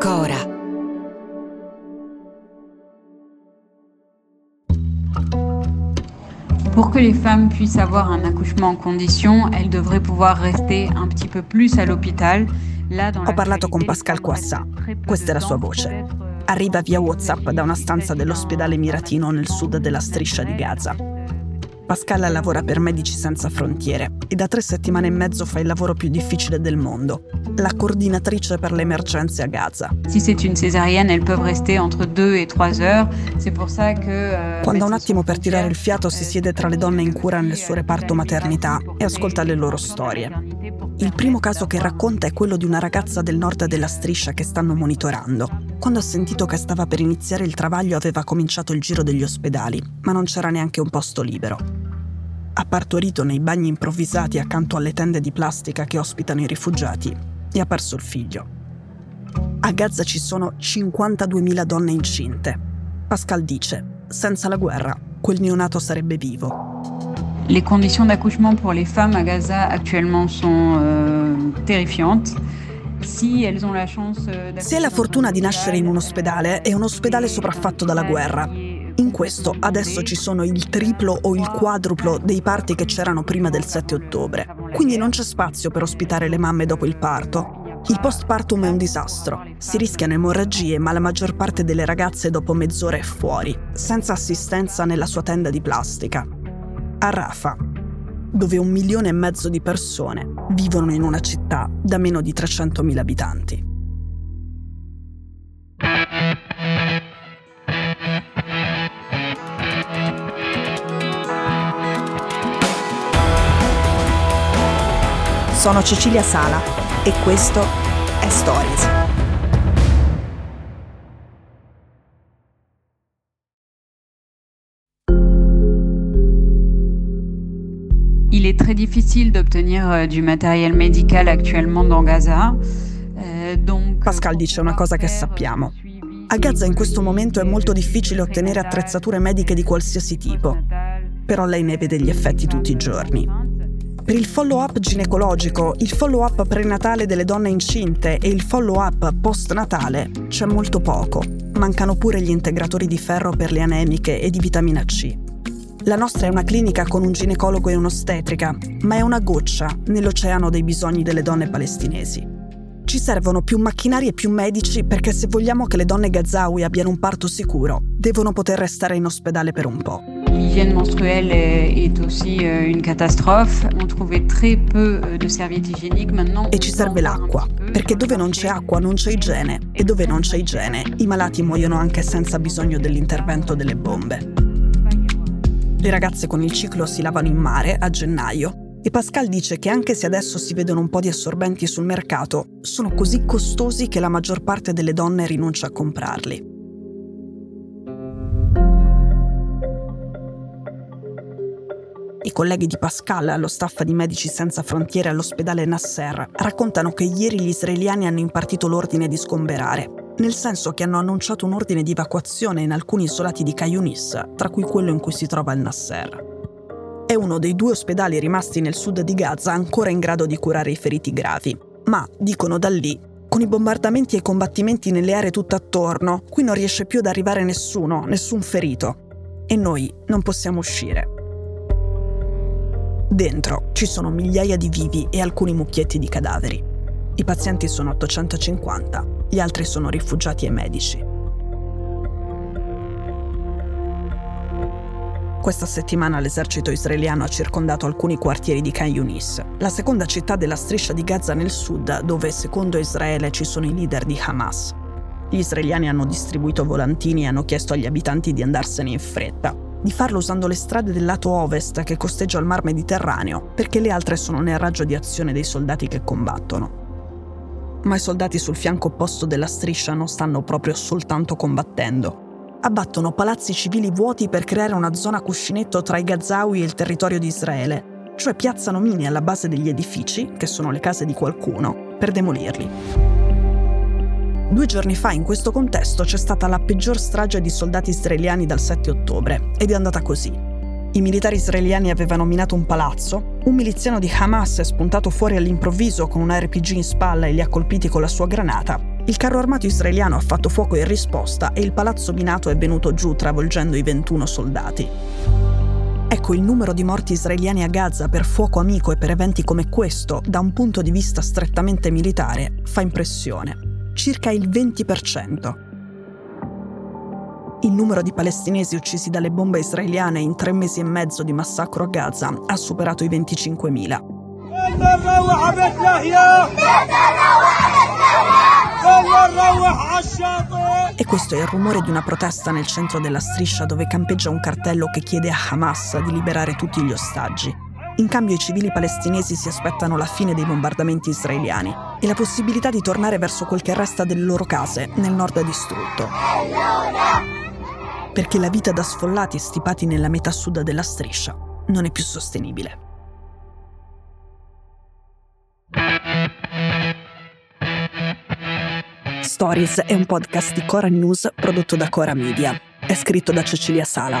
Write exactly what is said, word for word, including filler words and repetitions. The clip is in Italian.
Cora. Pour que les femmes puissent avoir un accouchement en conditions, elles devraient pouvoir rester un petit peu plus à l'hôpital. Ho parlato con Pascale Coissard, questa è la sua voce. Arriva via WhatsApp da una stanza dell'ospedale Miratino nel sud della striscia di Gaza. Pascale lavora per Medici Senza Frontiere e da tre settimane e mezzo fa il lavoro più difficile del mondo, la coordinatrice per le emergenze a Gaza. Se c'est une césarienne, elles peuvent rester entre deux et trois heures. C'est pour ça que quando ha un attimo per tirare il fiato si siede tra le donne in cura nel suo reparto maternità e ascolta le loro storie. Il primo caso che racconta è quello di una ragazza del nord della striscia che stanno monitorando. Quando ha sentito che stava per iniziare il travaglio aveva cominciato il giro degli ospedali, ma non c'era neanche un posto libero. Ha partorito nei bagni improvvisati accanto alle tende di plastica che ospitano i rifugiati e ha perso il figlio. A Gaza ci sono cinquantaduemila donne incinte. Pascale dice: senza la guerra, quel neonato sarebbe vivo. Les conditions d'accouchement pour les femmes à Gaza actuellement sont euh, terrifiantes. Si elles ont la chance Se hai la fortuna di nascere in un ospedale, è un ospedale sopraffatto dalla guerra. In questo adesso ci sono il triplo o il quadruplo dei parti che c'erano prima del sette ottobre. Quindi non c'è spazio per ospitare le mamme dopo il parto. Il postpartum è un disastro. Si rischiano emorragie, ma la maggior parte delle ragazze dopo mezz'ora è fuori, senza assistenza nella sua tenda di plastica. A Rafa, dove un milione e mezzo di persone vivono in una città da meno di trecentomila abitanti. Sono Cecilia Sala e questo è Stories. Il est très difficile d'obtenir du matériel médical actuellement dans Gaza. Eh, donc... Pascale dice una cosa che sappiamo. A Gaza in questo momento è molto difficile ottenere attrezzature mediche di qualsiasi tipo, però lei ne vede gli effetti tutti i giorni. Per il follow-up ginecologico, il follow-up prenatale delle donne incinte e il follow-up postnatale c'è molto poco. Mancano pure gli integratori di ferro per le anemiche e di vitamina C. La nostra è una clinica con un ginecologo e un'ostetrica, ma è una goccia nell'oceano dei bisogni delle donne palestinesi. Ci servono più macchinari e più medici perché se vogliamo che le donne gazawi abbiano un parto sicuro, devono poter restare in ospedale per un po'. L'igiene mestruale è aussi una catastrofe. On trouvait très peu de serviettes hygiéniques maintenant. E ci serve l'acqua, perché dove non c'è acqua non c'è igiene e dove non c'è igiene i malati muoiono anche senza bisogno dell'intervento delle bombe. Le ragazze con il ciclo si lavano in mare a gennaio e Pascale dice che anche se adesso si vedono un po' di assorbenti sul mercato, sono così costosi che la maggior parte delle donne rinuncia a comprarli. I colleghi di Pascale allo staff di Medici Senza Frontiere all'ospedale Nasser raccontano che ieri gli israeliani hanno impartito l'ordine di sgomberare. Nel senso che hanno annunciato un ordine di evacuazione in alcuni isolati di Khan Yunis, tra cui quello in cui si trova il Nasser. È uno dei due ospedali rimasti nel sud di Gaza ancora in grado di curare i feriti gravi. Ma, dicono da lì, con i bombardamenti e i combattimenti nelle aree tutt'attorno, qui non riesce più ad arrivare nessuno, nessun ferito. E noi non possiamo uscire. Dentro ci sono migliaia di vivi e alcuni mucchietti di cadaveri. I pazienti sono ottocentocinquanta. Gli altri sono rifugiati e medici. Questa settimana l'esercito israeliano ha circondato alcuni quartieri di Khan Yunis, la seconda città della striscia di Gaza nel sud, dove, secondo Israele, ci sono i leader di Hamas. Gli israeliani hanno distribuito volantini e hanno chiesto agli abitanti di andarsene in fretta. di farlo usando le strade del lato ovest che costeggia il Mar Mediterraneo, perché le altre sono nel raggio di azione dei soldati che combattono. Ma i soldati sul fianco opposto della striscia non stanno proprio soltanto combattendo. Abbattono palazzi civili vuoti per creare una zona cuscinetto tra i Gazawi e il territorio di Israele, cioè piazzano mine alla base degli edifici, che sono le case di qualcuno, per demolirli. Due giorni fa, in questo contesto, c'è stata la peggior strage di soldati israeliani dal sette ottobre, ed è andata così. I militari israeliani avevano minato un palazzo, un miliziano di Hamas è spuntato fuori all'improvviso con un erre pi gi in spalla e li ha colpiti con la sua granata, il carro armato israeliano ha fatto fuoco in risposta e il palazzo minato è venuto giù travolgendo i ventuno soldati. Ecco, il numero di morti israeliani a Gaza per fuoco amico e per eventi come questo, da un punto di vista strettamente militare, fa impressione. Circa il venti per cento. Il numero di palestinesi uccisi dalle bombe israeliane in tre mesi e mezzo di massacro a Gaza ha superato i venticinquemila. E questo è il rumore di una protesta nel centro della striscia dove campeggia un cartello che chiede a Hamas di liberare tutti gli ostaggi. In cambio i civili palestinesi si aspettano la fine dei bombardamenti israeliani e la possibilità di tornare verso quel che resta delle loro case nel nord distrutto. Perché la vita da sfollati stipati nella metà sud della striscia non è più sostenibile. Stories è un podcast di Cora News prodotto da Cora Media. È scritto da Cecilia Sala.